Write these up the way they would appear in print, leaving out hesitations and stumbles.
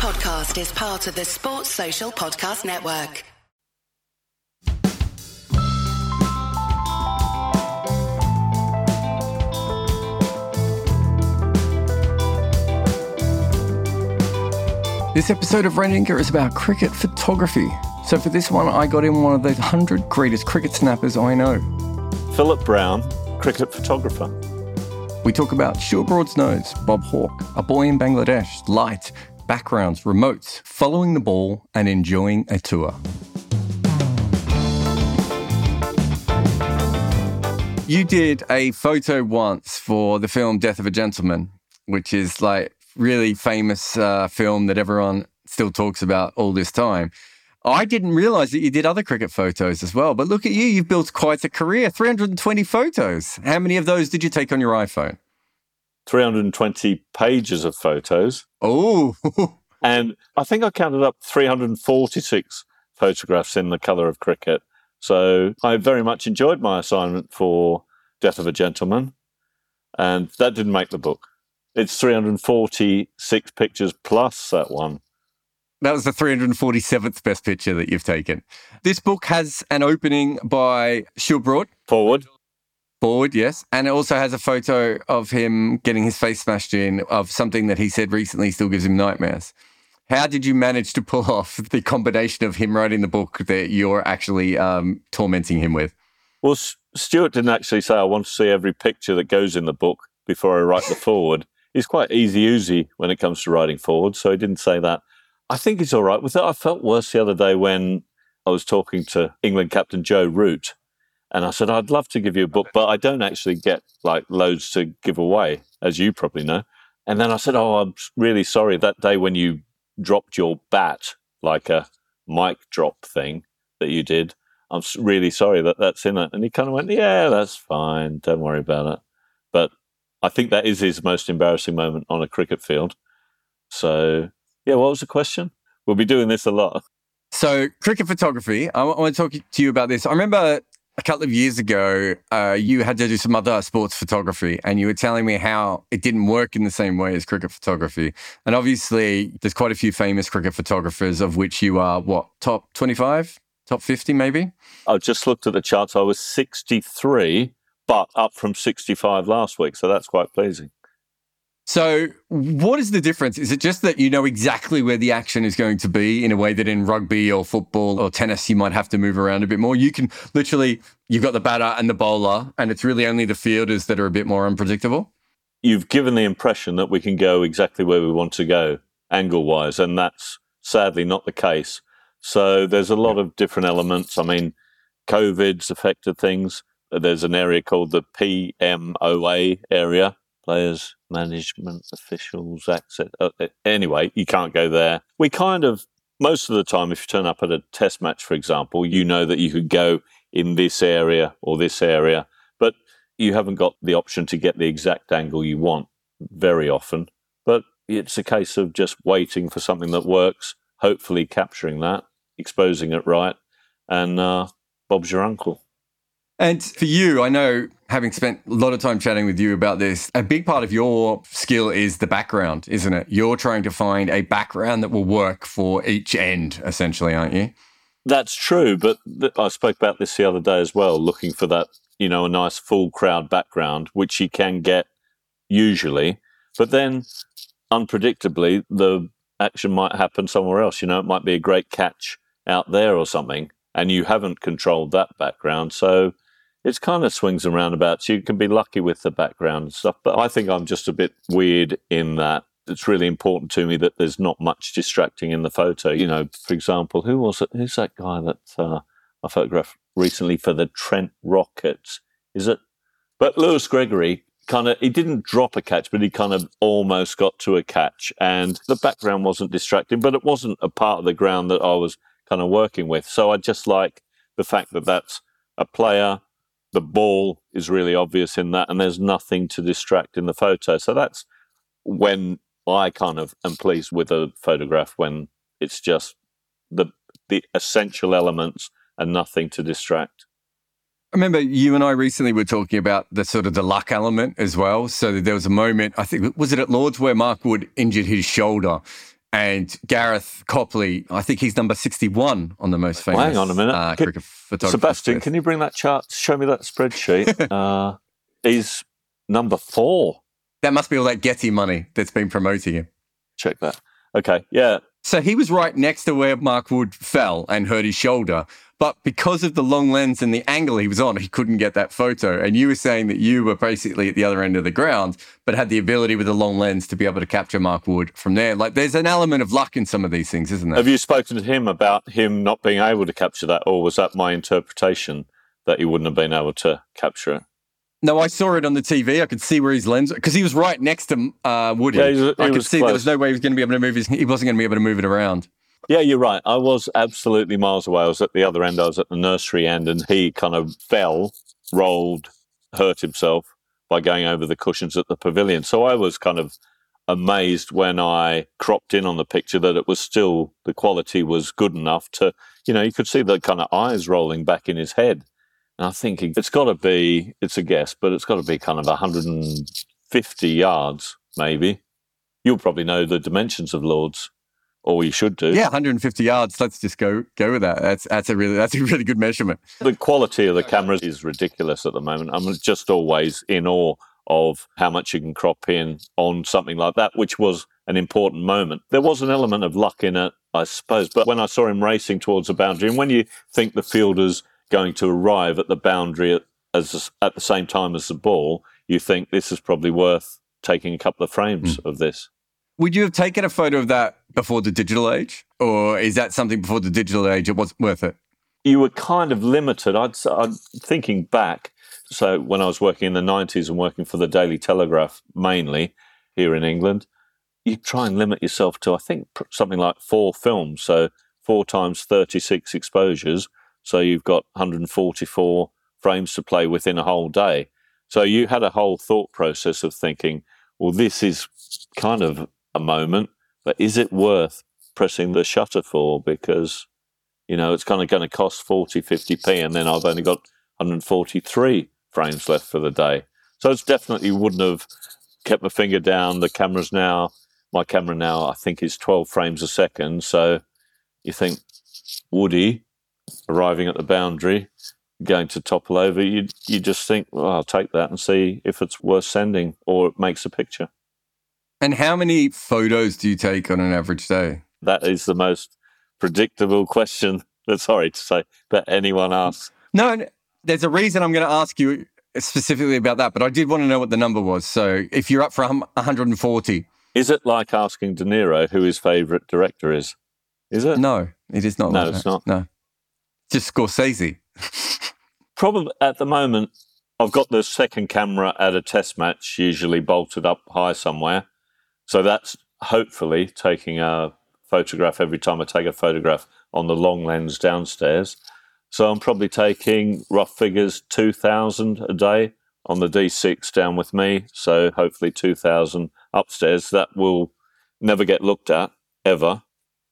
podcast is part of the Sports Social Podcast Network. This episode of Ren Inca is about cricket photography. So for this one, I got in one of the 100 greatest cricket snappers I know. Philip Brown, cricket photographer. We talk about Stuart Broad's nose, Bob Hawke, a boy in Bangladesh, light, backgrounds, remotes, following the ball and enjoying a tour. You did a photo once for the film Death of a Gentleman, which is like really famous film that everyone still talks about all this time. I didn't realise that you did other cricket photos as well, but look at you, you've built quite a career, 320 photos. How many of those did you take on your iPhone? 320 pages of photos. Oh! And I think I counted up 346 photographs in the colour of cricket. So I very much enjoyed my assignment for Death of a Gentleman, and that didn't make the book. It's 346 pictures plus that one. That was the 347th best picture that you've taken. This book has an opening by Stuart Broad. Forward, yes. And it also has a photo of him getting his face smashed in of something that he said recently still gives him nightmares. How did you manage to pull off the combination of him writing the book that you're actually tormenting him with? Well, Stuart didn't actually say, I want to see every picture that goes in the book before I write the forward. He's quite easy-oozy when it comes to writing forward, so he didn't say that. I think he's all right with it. I felt worse the other day when I was talking to England captain Joe Root, and I said, I'd love to give you a book, but I don't actually get like loads to give away, as you probably know. And then I said, oh, I'm really sorry that day when you dropped your bat, like a mic drop thing that you did. I'm really sorry that that's in it. And he kind of went, yeah, that's fine. Don't worry about it. But I think that is his most embarrassing moment on a cricket field. So... yeah, what was the question? We'll be doing this a lot. So cricket photography, I want to talk to you about this. I remember a couple of years ago, you had to do some other sports photography and you were telling me how it didn't work in the same way as cricket photography. And obviously there's quite a few famous cricket photographers of which you are, what, top 25, top 50 maybe? I just looked at the charts. I was 63, but up from 65 last week. So that's quite pleasing. So what is the difference? Is it just that you know exactly where the action is going to be in a way that in rugby or football or tennis, you might have to move around a bit more? You can literally, you've got the batter and the bowler, and it's really only the fielders that are a bit more unpredictable. You've given the impression that we can go exactly where we want to go angle-wise, and that's sadly not the case. So there's a lot of different elements. I mean, COVID's affected things. There's an area called the PMOA area. Players, management, officials, access. Anyway, you can't go there. We kind of, most of the time, if you turn up at a test match, for example, you know that you could go in this area or this area, but you haven't got the option to get the exact angle you want very often. But it's a case of just waiting for something that works, hopefully capturing that, exposing it right, and Bob's your uncle. And for you, I know, having spent a lot of time chatting with you about this, a big part of your skill is the background, isn't it? You're trying to find a background that will work for each end, essentially, aren't you? That's true, but I spoke about this the other day as well, looking for that, you know, a nice full crowd background, which you can get usually. But then, unpredictably, the action might happen somewhere else. You know, it might be a great catch out there or something, and you haven't controlled that background, so... it's kind of swings and roundabouts. You can be lucky with the background and stuff, but I think I'm just a bit weird in that. It's really important to me that there's not much distracting in the photo. You know, for example, who was it? Who's that guy that I photographed recently for the Trent Rockets? Is it? But Lewis Gregory, kind of, he didn't drop a catch, but he kind of almost got to a catch. And the background wasn't distracting, but it wasn't a part of the ground that I was kind of working with. So I just like the fact that that's a player. The ball is really obvious in that, and there's nothing to distract in the photo. So that's when I kind of am pleased with a photograph, when it's just the essential elements and nothing to distract. I remember you and I recently were talking about the sort of the luck element as well. So there was a moment, I think, was it at Lords, where Mark Wood injured his shoulder And Gareth Copley, I think he's number 61 on the most famous. Hang on a minute. Cricket photographer. Sebastian, list. Can you bring that chart? Show me that spreadsheet. He's number 4. That must be all that Getty money that's been promoting him. Check that. Okay, yeah. So he was right next to where Mark Wood fell and hurt his shoulder. But because of the long lens and the angle he was on, he couldn't get that photo. And you were saying that you were basically at the other end of the ground, but had the ability with a long lens to be able to capture Mark Wood from there. Like, there's an element of luck in some of these things, isn't there? Have you spoken to him about him not being able to capture that? Or was that my interpretation that he wouldn't have been able to capture it? No, I saw it on the TV. I could see where his lens, because he was right next to Woody. Yeah, I could see close. There was no way he was going to be able to move. He wasn't going to be able to move it around. Yeah, you're right. I was absolutely miles away. I was at the other end. I was at the nursery end, and he kind of fell, rolled, hurt himself by going over the cushions at the pavilion. So I was kind of amazed when I cropped in on the picture that it was still, the quality was good enough to, you know, you could see the kind of eyes rolling back in his head. I'm thinking it's got to be, it's a guess, but it's got to be kind of 150 yards, maybe. You'll probably know the dimensions of Lords, or you should do. Yeah, 150 yards. Let's just go with that. That's a really good measurement. The quality of the cameras is ridiculous at the moment. I'm just always in awe of how much you can crop in on something like that, which was an important moment. There was an element of luck in it, I suppose. But when I saw him racing towards the boundary, and when you think the fielders going to arrive at the boundary at the same time as the ball, you think this is probably worth taking a couple of frames of this. Would you have taken a photo of that before the digital age? Or is that something before the digital age it wasn't worth it? You were kind of limited. I'm thinking back. So when I was working in the 90s and working for the Daily Telegraph mainly here in England, you try and limit yourself to, I think, something like 4 films. So 4 times 36 exposures. So you've got 144 frames to play within a whole day. So you had a whole thought process of thinking, well, this is kind of a moment, but is it worth pressing the shutter for? Because, you know, it's kind of going to cost 40, 50p, and then I've only got 143 frames left for the day. So it's definitely wouldn't have kept my finger down. My camera now, I think, is 12 frames a second. So you think, Woody arriving at the boundary, going to topple over, you just think, well, I'll take that and see if it's worth sending or it makes a picture. And how many photos do you take on an average day? That is the most predictable question, sorry to say, that anyone asks. No, there's a reason I'm going to ask you specifically about that, but I did want to know what the number was. So if you're up for 140. Is it like asking De Niro who his favourite director is? Is it? No, it is not. No, like it's that. Not. No. Just Scorsese. Probably at the moment, I've got the second camera at a test match usually bolted up high somewhere. So that's hopefully taking a photograph every time I take a photograph on the long lens downstairs. So I'm probably taking, rough figures, 2,000 a day on the D6 down with me. So hopefully 2,000 upstairs. That will never get looked at, ever.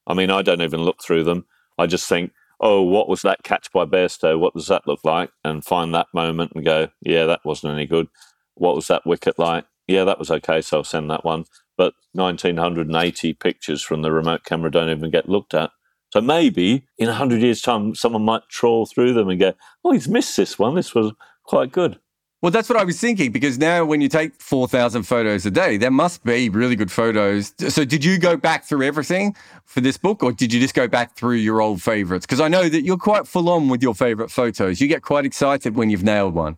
I mean, I don't even look through them. I just think, oh, what was that catch by Bairstow? What does that look like? And find that moment and go, yeah, that wasn't any good. What was that wicket like? Yeah, that was okay, so I'll send that one. But 1,980 pictures from the remote camera don't even get looked at. So maybe in 100 years' time, someone might trawl through them and go, oh, he's missed this one. This was quite good. Well, that's what I was thinking, because now when you take 4,000 photos a day, there must be really good photos. So did you go back through everything for this book, or did you just go back through your old favourites? Because I know that you're quite full on with your favourite photos. You get quite excited when you've nailed one.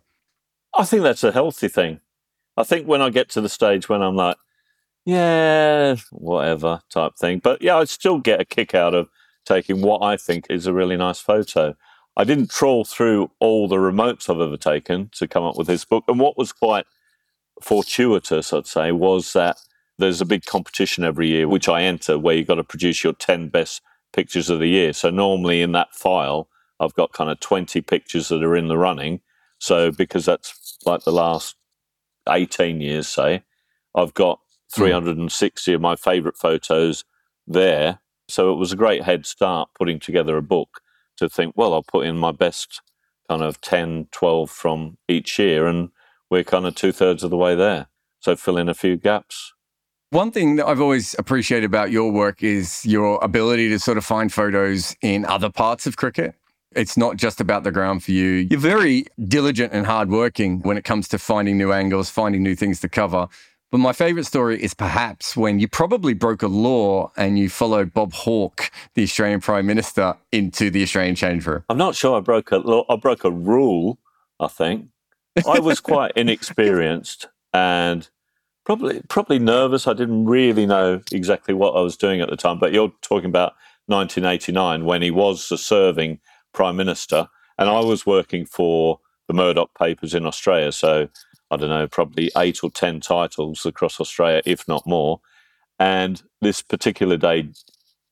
I think that's a healthy thing. I think when I get to the stage when I'm like, yeah, whatever type thing. But yeah, I still get a kick out of taking what I think is a really nice photo. I didn't trawl through all the remotes I've ever taken to come up with this book. And what was quite fortuitous, I'd say, was that there's a big competition every year, which I enter, where you've got to produce your 10 best pictures of the year. So normally in that file, I've got kind of 20 pictures that are in the running. So because that's like the last 18 years, say, I've got 360 of my favourite photos there. So it was a great head start putting together a book, to think, well, I'll put in my best kind of 10, 12 from each year, and we're kind of 2/3 of the way there. So fill in a few gaps. One thing that I've always appreciated about your work is your ability to sort of find photos in other parts of cricket. It's not just about the ground for you. You're very diligent and hardworking when it comes to finding new angles, finding new things to cover. But my favourite story is perhaps when you probably broke a law and you followed Bob Hawke, the Australian Prime Minister, into the Australian change room. I'm not sure I broke a law. I broke a rule, I think. I was quite inexperienced and probably nervous. I didn't really know exactly what I was doing at the time. But you're talking about 1989 when he was the serving Prime Minister and I was working for the Murdoch Papers in Australia. So I don't know, probably 8 or 10 titles across Australia, if not more. And this particular day,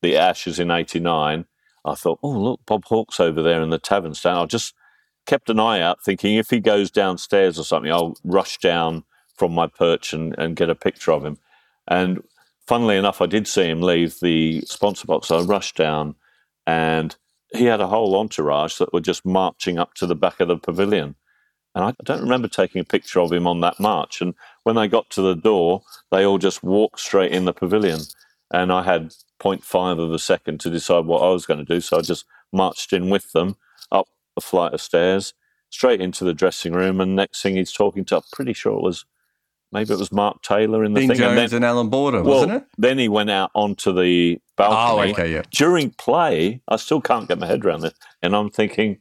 the Ashes in 89, I thought, oh, look, Bob Hawke's over there in the tavern stand. I just kept an eye out thinking if he goes downstairs or something, I'll rush down from my perch and get a picture of him. And funnily enough, I did see him leave the sponsor box. I rushed down and he had a whole entourage that were just marching up to the back of the pavilion. And I don't remember taking a picture of him on that march. And when they got to the door, they all just walked straight in the pavilion. And I had 0.5 of a second to decide what I was going to do. So I just marched in with them up a flight of stairs, straight into the dressing room. And next thing he's talking to, I'm pretty sure it was Mark Taylor in the Bing thing. Jones and Allan Border, wasn't it? Then he went out onto the balcony. Oh, okay, yeah. During play, I still can't get my head around it. And I'm thinking,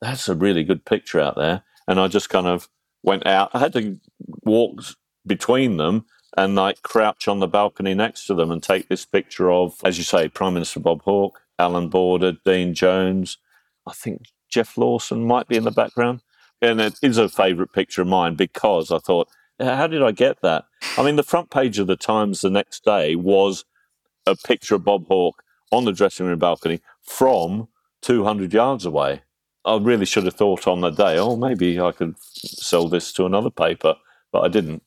that's a really good picture out there. And I just kind of went out. I had to walk between them and like crouch on the balcony next to them and take this picture of, as you say, Prime Minister Bob Hawke, Allan Border, Dean Jones. I think Jeff Lawson might be in the background. And it is a favourite picture of mine because I thought, how did I get that? I mean, the front page of the Times the next day was a picture of Bob Hawke on the dressing room balcony from 200 yards away. I really should have thought on the day, oh, maybe I could sell this to another paper, but I didn't.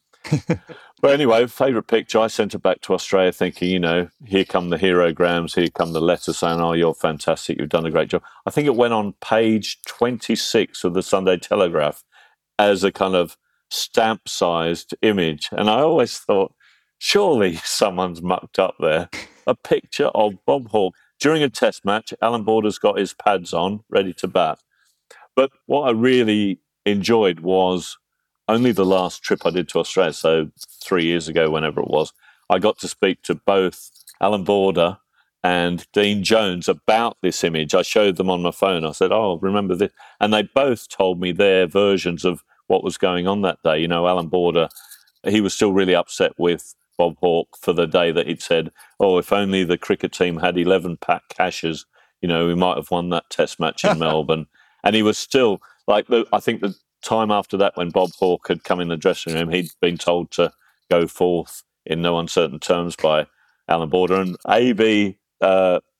But anyway, favourite picture, I sent it back to Australia thinking, you know, here come the herograms, here come the letters saying, oh, you're fantastic, you've done a great job. I think it went on page 26 of the Sunday Telegraph as a kind of stamp-sized image. And I always thought, surely someone's mucked up there. A picture of Bob Hawke. During a test match, Allan Border's got his pads on, ready to bat. But what I really enjoyed was only the last trip I did to Australia, so 3 years ago, whenever it was, I got to speak to both Allan Border and Dean Jones about this image. I showed them on my phone. I said, oh, remember this? And they both told me their versions of what was going on that day. You know, Allan Border, he was still really upset with Bob Hawke for the day that he'd said, oh, if only the cricket team had 11-pack cashes, you know, we might have won that test match in Melbourne. And he was still, like, I think the time after that when Bob Hawke had come in the dressing room, he'd been told to go forth in no uncertain terms by Allan Border. And AB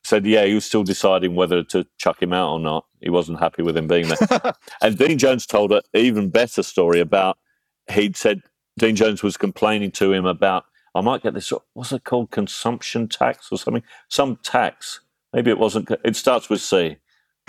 said, yeah, he was still deciding whether to chuck him out or not. He wasn't happy with him being there. And Dean Jones told an even better story about, he'd said, Dean Jones was complaining to him about, I might get this, what's it called, consumption tax or something? Some tax. Maybe it wasn't, it starts with C.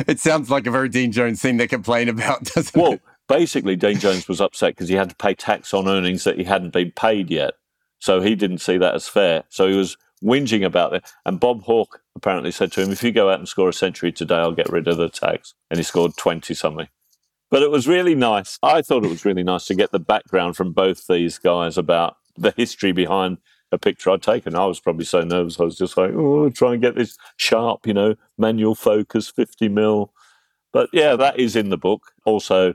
It sounds like a very Dean Jones thing to complain about, doesn't it? Well, basically Dean Jones was upset because he had to pay tax on earnings that he hadn't been paid yet. So he didn't see that as fair. So he was whinging about it. And Bob Hawke apparently said to him, if you go out and score a century today, I'll get rid of the tax. And he scored 20-something. But it was really nice. I thought it was really nice to get the background from both these guys about the history behind a picture I'd taken. I was probably so nervous, I was just like, oh, try and get this sharp, you know, manual focus, 50 mil. But yeah, that is in the book. Also,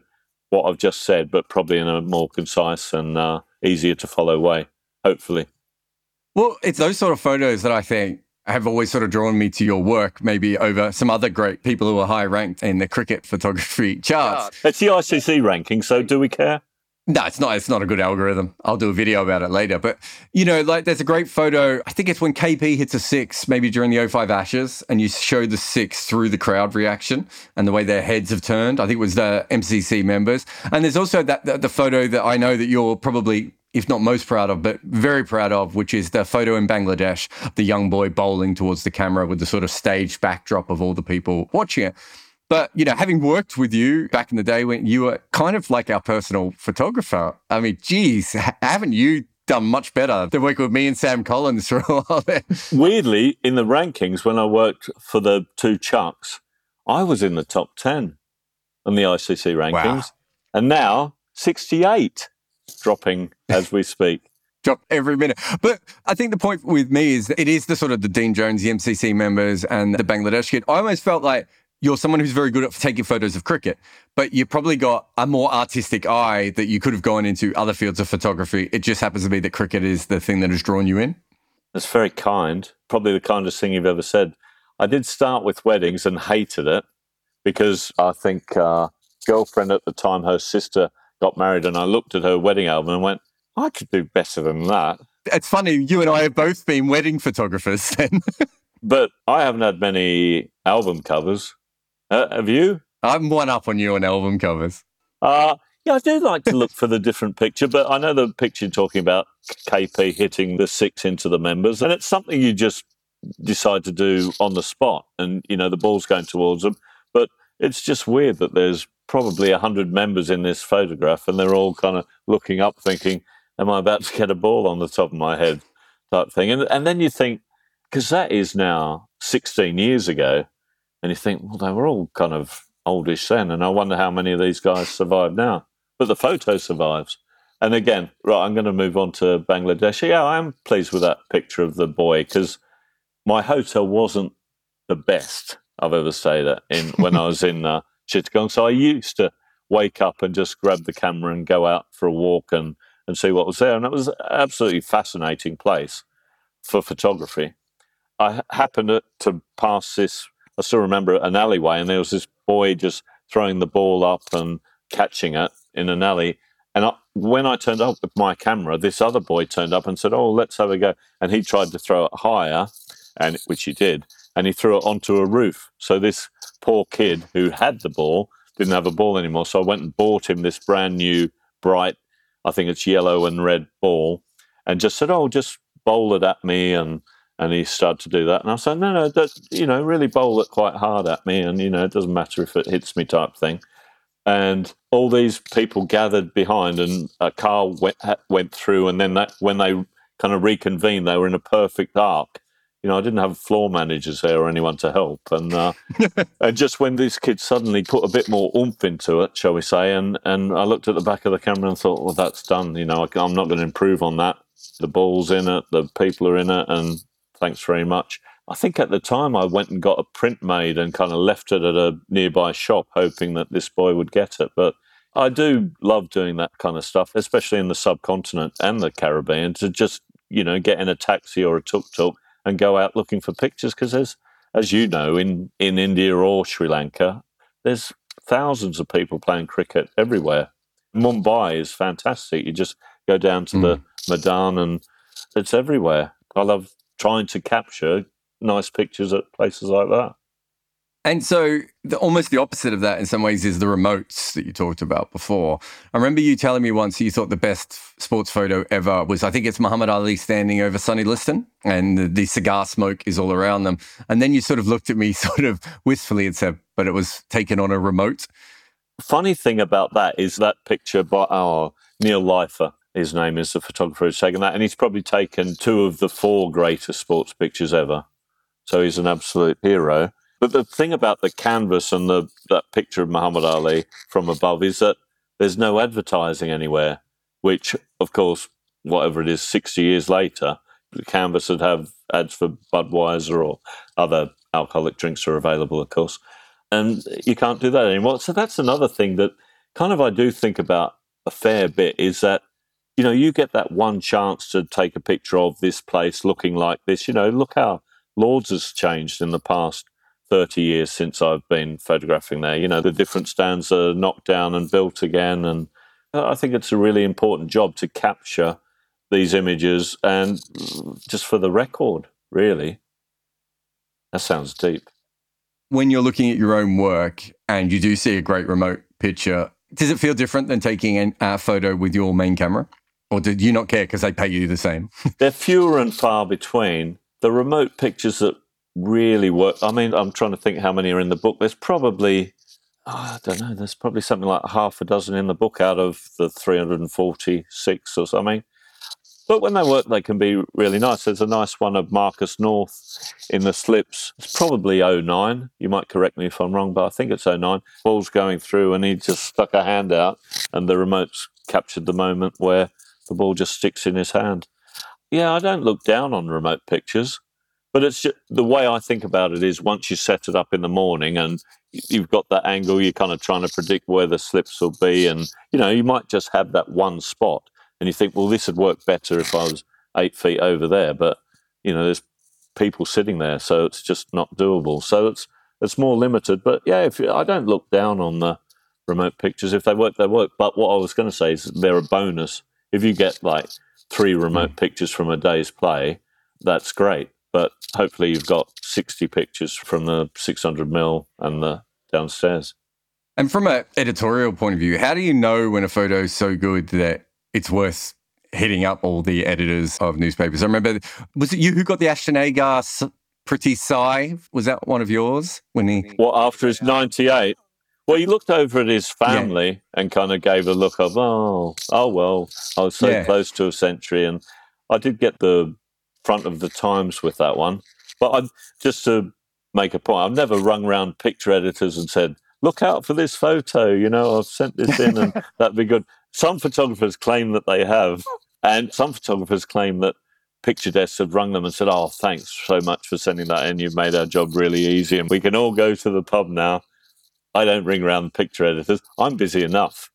what I've just said, but probably in a more concise and easier to follow way, hopefully. Well, it's those sort of photos that I think have always sort of drawn me to your work, maybe over some other great people who are high ranked in the cricket photography charts. It's the ICC ranking, so do we care? No, it's not a good algorithm. I'll do a video about it later. But, you know, like there's a great photo. I think it's when KP hits a six, maybe during the 05 Ashes, and you show the six through the crowd reaction and the way their heads have turned. I think it was the MCC members. And there's also that the photo that I know that you're probably, if not most proud of, but very proud of, which is the photo in Bangladesh, the young boy bowling towards the camera with the sort of stage backdrop of all the people watching it. But, you know, having worked with you back in the day when you were kind of like our personal photographer, I mean, geez, haven't you done much better than working with me and Sam Collins for a while there. Weirdly, in the rankings, when I worked for the two Chucks, I was in the top 10 on the ICC rankings. Wow. And now 68, dropping as we speak. Drop every minute. But I think the point with me is that it is the sort of the Dean Jones, the MCC members and the Bangladesh kid. I almost felt like you're someone who's very good at taking photos of cricket, but you probably got a more artistic eye that you could have gone into other fields of photography. It just happens to be that cricket is the thing that has drawn you in. That's very kind. Probably the kindest thing you've ever said. I did start with weddings and hated it because I think girlfriend at the time, her sister got married, and I looked at her wedding album and went, I could do better than that. It's funny, you and I have both been wedding photographers then. But I haven't had many album covers. Have you? I'm one up on you on album covers. I do like to look for the different picture, but I know the picture you're talking about, KP hitting the six into the members, and it's something you just decide to do on the spot, and, you know, the ball's going towards them. But it's just weird that there's probably 100 members in this photograph, and they're all kind of looking up thinking, am I about to get a ball on the top of my head type thing? And then you think, because that is now 16 years ago, and you think, well, they were all kind of oldish then, and I wonder how many of these guys survive now. But the photo survives. And again, right, I'm going to move on to Bangladesh. Yeah, I am pleased with that picture of the boy, because my hotel wasn't the best I've ever stayed at in when I was in Chittagong. So I used to wake up and just grab the camera and go out for a walk and see what was there. And it was an absolutely fascinating place for photography. I happened to pass this, I still remember, an alleyway, and there was this boy just throwing the ball up and catching it in an alley. And when I turned up with my camera, this other boy turned up and said, oh, let's have a go. And he tried to throw it higher, and which he did, and he threw it onto a roof. So this poor kid who had the ball didn't have a ball anymore. So I went and bought him this brand new, bright, I think it's yellow and red ball, and just said, oh, just bowl it at me. And he started to do that. And I said, no, that, you know, really bowl it quite hard at me. And, you know, it doesn't matter if it hits me type thing. And all these people gathered behind, and a car went through. And then when they kind of reconvened, they were in a perfect arc. You know, I didn't have floor managers there or anyone to help. And and just when this kid suddenly put a bit more oomph into it, shall we say, and I looked at the back of the camera and thought, well, that's done. You know, I'm not going to improve on that. The ball's in it, the people are in it, and thanks very much. I think at the time I went and got a print made and kind of left it at a nearby shop, hoping that this boy would get it. But I do love doing that kind of stuff, especially in the subcontinent and the Caribbean, to just, you know, get in a taxi or a tuk-tuk and go out looking for pictures, because there's, as you know, in India or Sri Lanka, there's thousands of people playing cricket everywhere. Mumbai is fantastic. You just go down to the Maidan and it's everywhere. I love trying to capture nice pictures at places like that. And so almost the opposite of that in some ways is the remotes that you talked about before. I remember you telling me once you thought the best sports photo ever was, I think it's Muhammad Ali standing over Sonny Liston, and the cigar smoke is all around them. And then you sort of looked at me sort of wistfully and said, but it was taken on a remote. Funny thing about that is that picture by Neil Leifer, his name is the photographer who's taken that, and he's probably taken two of the four greatest sports pictures ever. So he's an absolute hero. But the thing about the canvas and that picture of Muhammad Ali from above is that there's no advertising anywhere, which, of course, whatever it is, 60 years later, the canvas would have ads for Budweiser or other alcoholic drinks are available, of course. And you can't do that anymore. So that's another thing that kind of I do think about a fair bit is that, you know, you get that one chance to take a picture of this place looking like this. You know, look how Lords has changed in the past 30 years since I've been photographing there. You know, the different stands are knocked down and built again. And I think it's a really important job to capture these images and just for the record, really. That sounds deep. When you're looking at your own work and you do see a great remote picture, does it feel different than taking a photo with your main camera? Or did you not care because they pay you the same? They're fewer and far between. The remote pictures that really work. I mean, I'm trying to think how many are in the book. There's probably, there's probably something like half a dozen in the book out of the 346 or something. But when they work, they can be really nice. There's a nice one of Marcus North in the slips. It's probably 09. You might correct me if I'm wrong, but I think it's 09. Ball's going through and he just stuck a hand out and the remote's captured the moment where the ball just sticks in his hand. Yeah, I don't look down on remote pictures, but it's just, the way I think about it is once you set it up in the morning and you've got that angle, you're kind of trying to predict where the slips will be and, you know, you might just have that one spot. And you think, well, this would work better if I was 8 feet over there. But, you know, there's people sitting there, so it's just not doable. So it's more limited. But, yeah, I don't look down on the remote pictures. If they work, they work. But what I was going to say is they're a bonus. If you get, like, 3 remote pictures from a day's play, that's great. But hopefully you've got 60 pictures from the 600 mil and the downstairs. And from an editorial point of view, how do you know when a photo is so good that it's worth hitting up all the editors of newspapers? I remember, was it you who got the Ashton Agar pretty sigh? Was that one of yours? When he? Well, after his 98? Well, he looked over at his family and kind of gave a look of, well, I was so close to a century. And I did get the front of the Times with that one. But just to make a point, I've never rung round picture editors and said, look out for this photo, you know, I've sent this in and that'd be good. Some photographers claim that they have, and some photographers claim that picture desks have rung them and said, oh, thanks so much for sending that in. You've made our job really easy, and we can all go to the pub now. I don't ring around picture editors. I'm busy enough.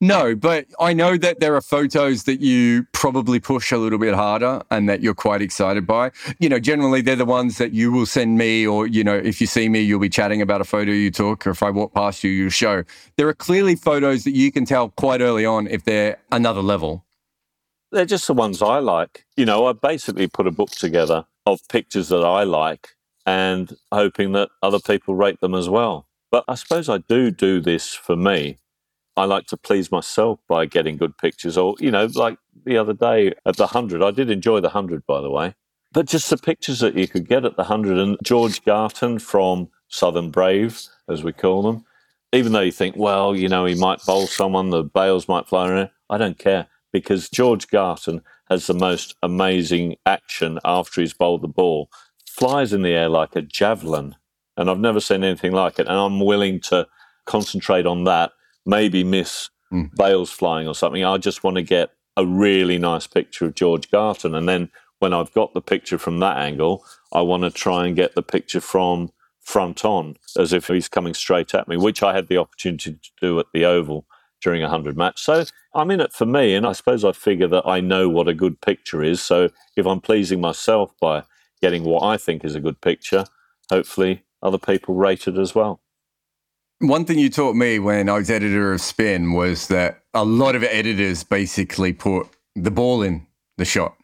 No, but I know that there are photos that you probably push a little bit harder and that you're quite excited by. You know, generally, they're the ones that you will send me or, you know, if you see me, you'll be chatting about a photo you took, or if I walk past you, you'll show. There are clearly photos that you can tell quite early on if they're another level. They're just the ones I like. You know, I basically put a book together of pictures that I like and hoping that other people rate them as well. But I suppose I do this for me. I like to please myself by getting good pictures, or, you know, like the other day at the 100, I did enjoy the 100, by the way, but just the pictures that you could get at the 100. And George Garton from Southern Brave, as we call them, even though you think, well, you know, he might bowl someone, the bales might fly around, I don't care, because George Garton has the most amazing action after he's bowled the ball, flies in the air like a javelin, and I've never seen anything like it, and I'm willing to concentrate on that, maybe miss bales flying or something. I just want to get a really nice picture of George Garton. And then when I've got the picture from that angle, I want to try and get the picture from front on, as if he's coming straight at me, which I had the opportunity to do at the Oval during a 100 match. So I'm in it for me, and I suppose I figure that I know what a good picture is. So if I'm pleasing myself by getting what I think is a good picture, hopefully other people rate it as well. One thing you taught me when I was editor of Spin was that a lot of editors basically put the ball in the shot.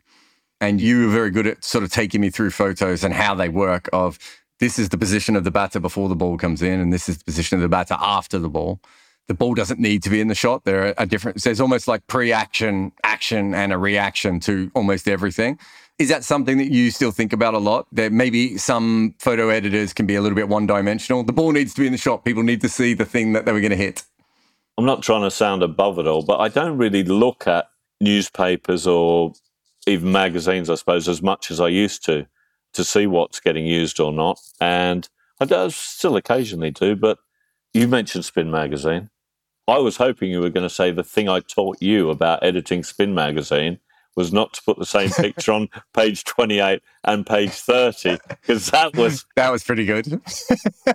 And you were very good at sort of taking me through photos and how they work of this is the position of the batter before the ball comes in and this is the position of the batter after the ball. The ball doesn't need to be in the shot. There are different, there's almost like pre-action, action and a reaction to almost everything. Is that something that you still think about a lot? That maybe some photo editors can be a little bit one-dimensional. The ball needs to be in the shot. People need to see the thing that they were going to hit. I'm not trying to sound above it all, but I don't really look at newspapers or even magazines, I suppose, as much as I used to see what's getting used or not. And I still occasionally do, but you mentioned Spin Magazine. I was hoping you were going to say the thing I taught you about editing Spin Magazine was not to put the same picture on page 28 and page 30, because that was pretty good.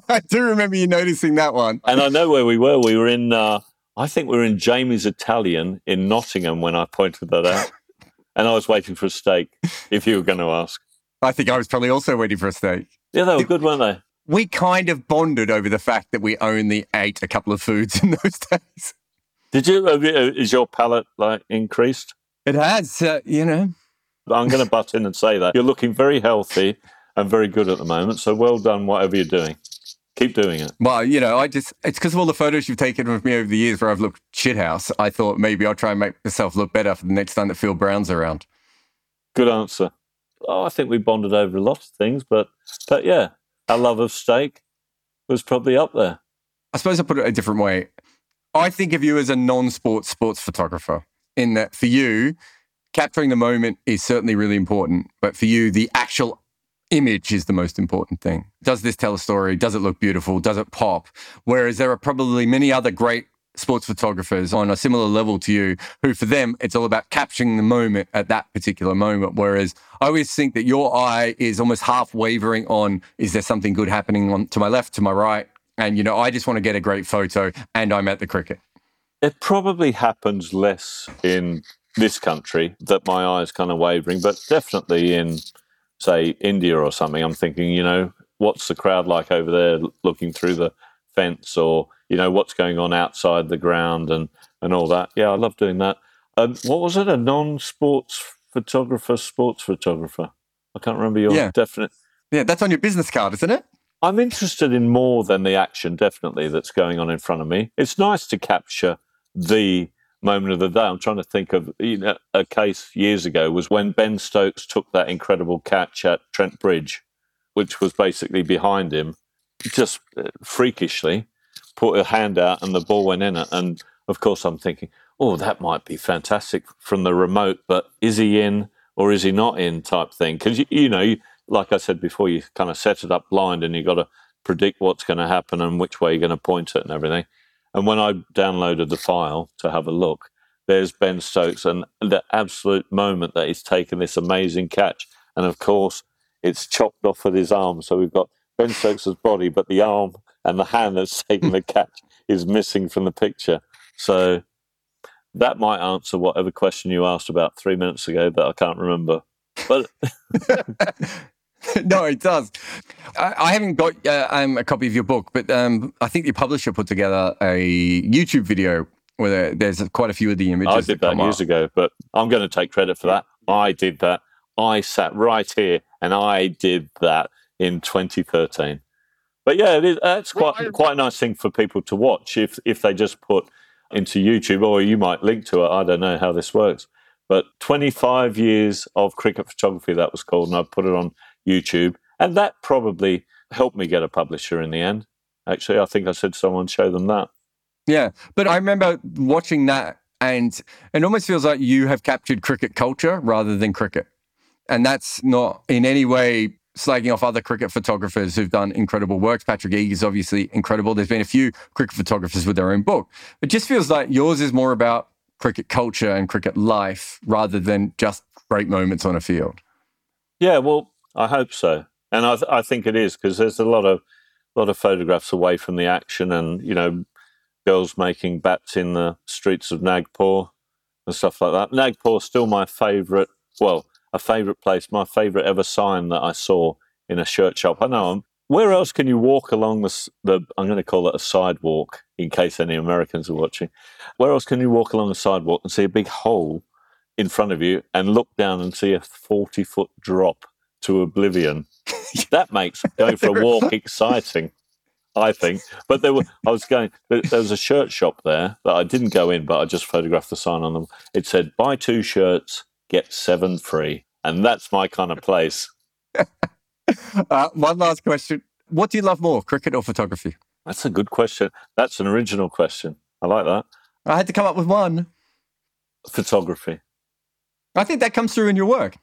I do remember you noticing that one. And I know where we were. We were in, I think we were in Jamie's Italian in Nottingham when I pointed that out. And I was waiting for a steak, if you were going to ask. I think I was probably also waiting for a steak. Yeah, they were good, weren't they? We kind of bonded over the fact that we only ate a couple of foods in those days. Did you? Is your palate, like, increased? It has, you know. I'm going to butt in and say that. You're looking very healthy and very good at the moment, so well done, whatever you're doing. Keep doing it. Well, you know, it's because of all the photos you've taken of me over the years where I've looked shithouse, I thought maybe I'll try and make myself look better for the next time that Phil Brown's around. Good answer. Oh, I think we bonded over a lot of things, but yeah, our love of steak was probably up there. I suppose I put it a different way. I think of you as a non-sports photographer. In that for you, capturing the moment is certainly really important, but for you, the actual image is the most important thing. Does this tell a story? Does it look beautiful? Does it pop? Whereas there are probably many other great sports photographers on a similar level to you, who for them, it's all about capturing the moment at that particular moment. Whereas I always think that your eye is almost half wavering on, is there something good happening on to my left, to my right? And, you know, I just want to get a great photo and I'm at the cricket. It probably happens less in this country that my eye is kind of wavering, but definitely in, say, India or something, I'm thinking, you know, what's the crowd like over there looking through the fence, or, you know, what's going on outside the ground and all that. Yeah, I love doing that. What was it? A sports photographer? I can't remember your definite... Yeah, that's on your business card, isn't it? I'm interested in more than the action, definitely, that's going on in front of me. It's nice to capture the moment of the day. I'm trying to think of, you know, a case years ago was when Ben Stokes took that incredible catch at Trent Bridge, which was basically behind him, just freakishly put a hand out and the ball went in it. And of course I'm thinking, oh, that might be fantastic from the remote, but is he in or is he not in type thing? Because, you know, like I said before, you kind of set it up blind and you've got to predict what's going to happen and which way you're going to point it and everything. And when I downloaded the file to have a look, there's Ben Stokes and the absolute moment that he's taken this amazing catch. And of course, it's chopped off with his arm. So we've got Ben Stokes' body, but the arm and the hand that's taking the catch is missing from the picture. So that might answer whatever question you asked about 3 minutes ago that I can't remember. But no, it does. I haven't got a copy of your book, but I think your publisher put together a YouTube video where there's quite a few of the images. I did that years ago, but I'm going to take credit for that. I did that. I sat right here and I did that in 2013. But yeah, it is, that's quite a nice thing for people to watch if they just put into YouTube, or you might link to it. I don't know how this works. But 25 years of cricket photography, that was called, and I put it on YouTube. And that probably helped me get a publisher in the end. Actually, I think I said someone show them that. Yeah, but I remember watching that and it almost feels like you have captured cricket culture rather than cricket. And that's not in any way slagging off other cricket photographers who've done incredible works. Patrick Eague is obviously incredible. There's been a few cricket photographers with their own book. It just feels like yours is more about cricket culture and cricket life rather than just great moments on a field. Yeah, well, I hope so. And I think it is, because there's a lot of photographs away from the action and, you know, girls making bats in the streets of Nagpur and stuff like that. Nagpur's still my favourite, a favourite place, my favourite ever sign that I saw in a shirt shop. I know, where else can you walk along the I'm going to call it a sidewalk in case any Americans are watching. Where else can you walk along a sidewalk and see a big hole in front of you and look down and see a 40-foot drop to oblivion? That makes going for a walk exciting, I think. But there was a shirt shop there that I didn't go in, but I just photographed the sign on them. It said, buy 2 shirts, get 7 free. And that's my kind of place. One last question. What do you love more, cricket or photography? That's a good question. That's an original question. I like that. I had to come up with one. Photography. I think that comes through in your work.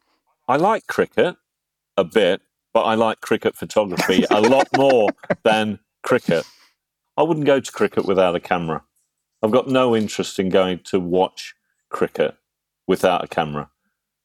I like cricket a bit, but I like cricket photography a lot more than cricket. I wouldn't go to cricket without a camera. I've got no interest in going to watch cricket without a camera.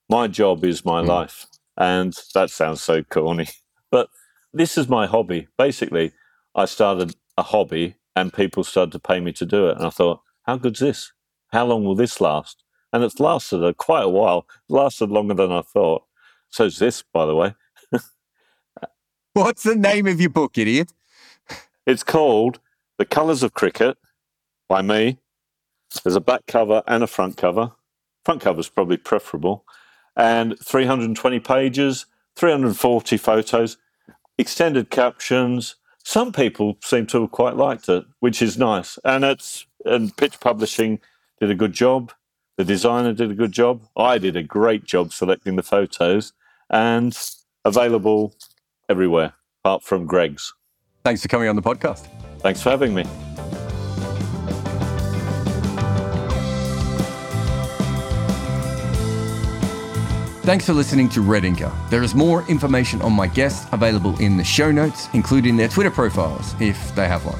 My job is my life, and that sounds so corny. But this is my hobby. Basically, I started a hobby, and people started to pay me to do it. And I thought, how good's this? How long will this last? And it's lasted quite a while. It lasted longer than I thought. So's this, by the way. What's the name of your book, idiot? It's called The Colours of Cricket by me. There's a back cover and a front cover. Front cover's probably preferable. And 320 pages, 340 photos, extended captions. Some people seem to have quite liked it, which is nice. And Pitch Publishing did a good job. The designer did a good job. I did a great job selecting the photos, and available everywhere apart from Greg's. Thanks for coming on the podcast. Thanks for having me. Thanks for listening to Red Inca. There is more information on my guests available in the show notes, including their Twitter profiles, if they have one.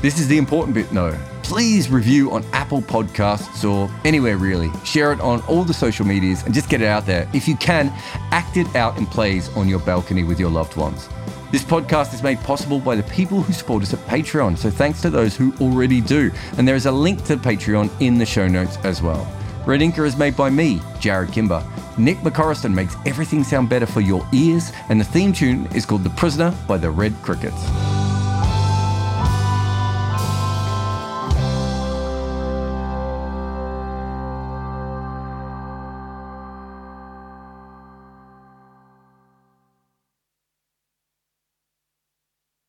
This is the important bit, though. Please review on Apple Podcasts or anywhere, really. Share it on all the social medias and just get it out there. If you can, act it out in plays on your balcony with your loved ones. This podcast is made possible by the people who support us at Patreon, so thanks to those who already do. And there is a link to Patreon in the show notes as well. Red Inca is made by me, Jared Kimber. Nick McCorriston makes everything sound better for your ears, and the theme tune is called The Prisoner by the Red Crickets.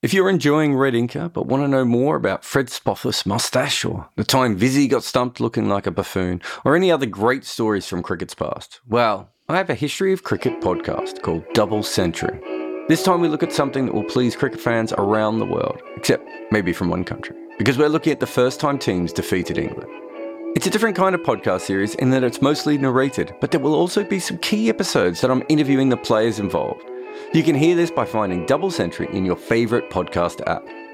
If you're enjoying Red Inca but want to know more about Fred Spofford's moustache or the time Vizzy got stumped looking like a buffoon or any other great stories from cricket's past, well, I have a history of cricket podcast called Double Century. This time we look at something that will please cricket fans around the world, except maybe from one country, because we're looking at the first time teams defeated England. It's a different kind of podcast series in that it's mostly narrated, but there will also be some key episodes that I'm interviewing the players involved. You can hear this by finding Double Century in your favourite podcast app.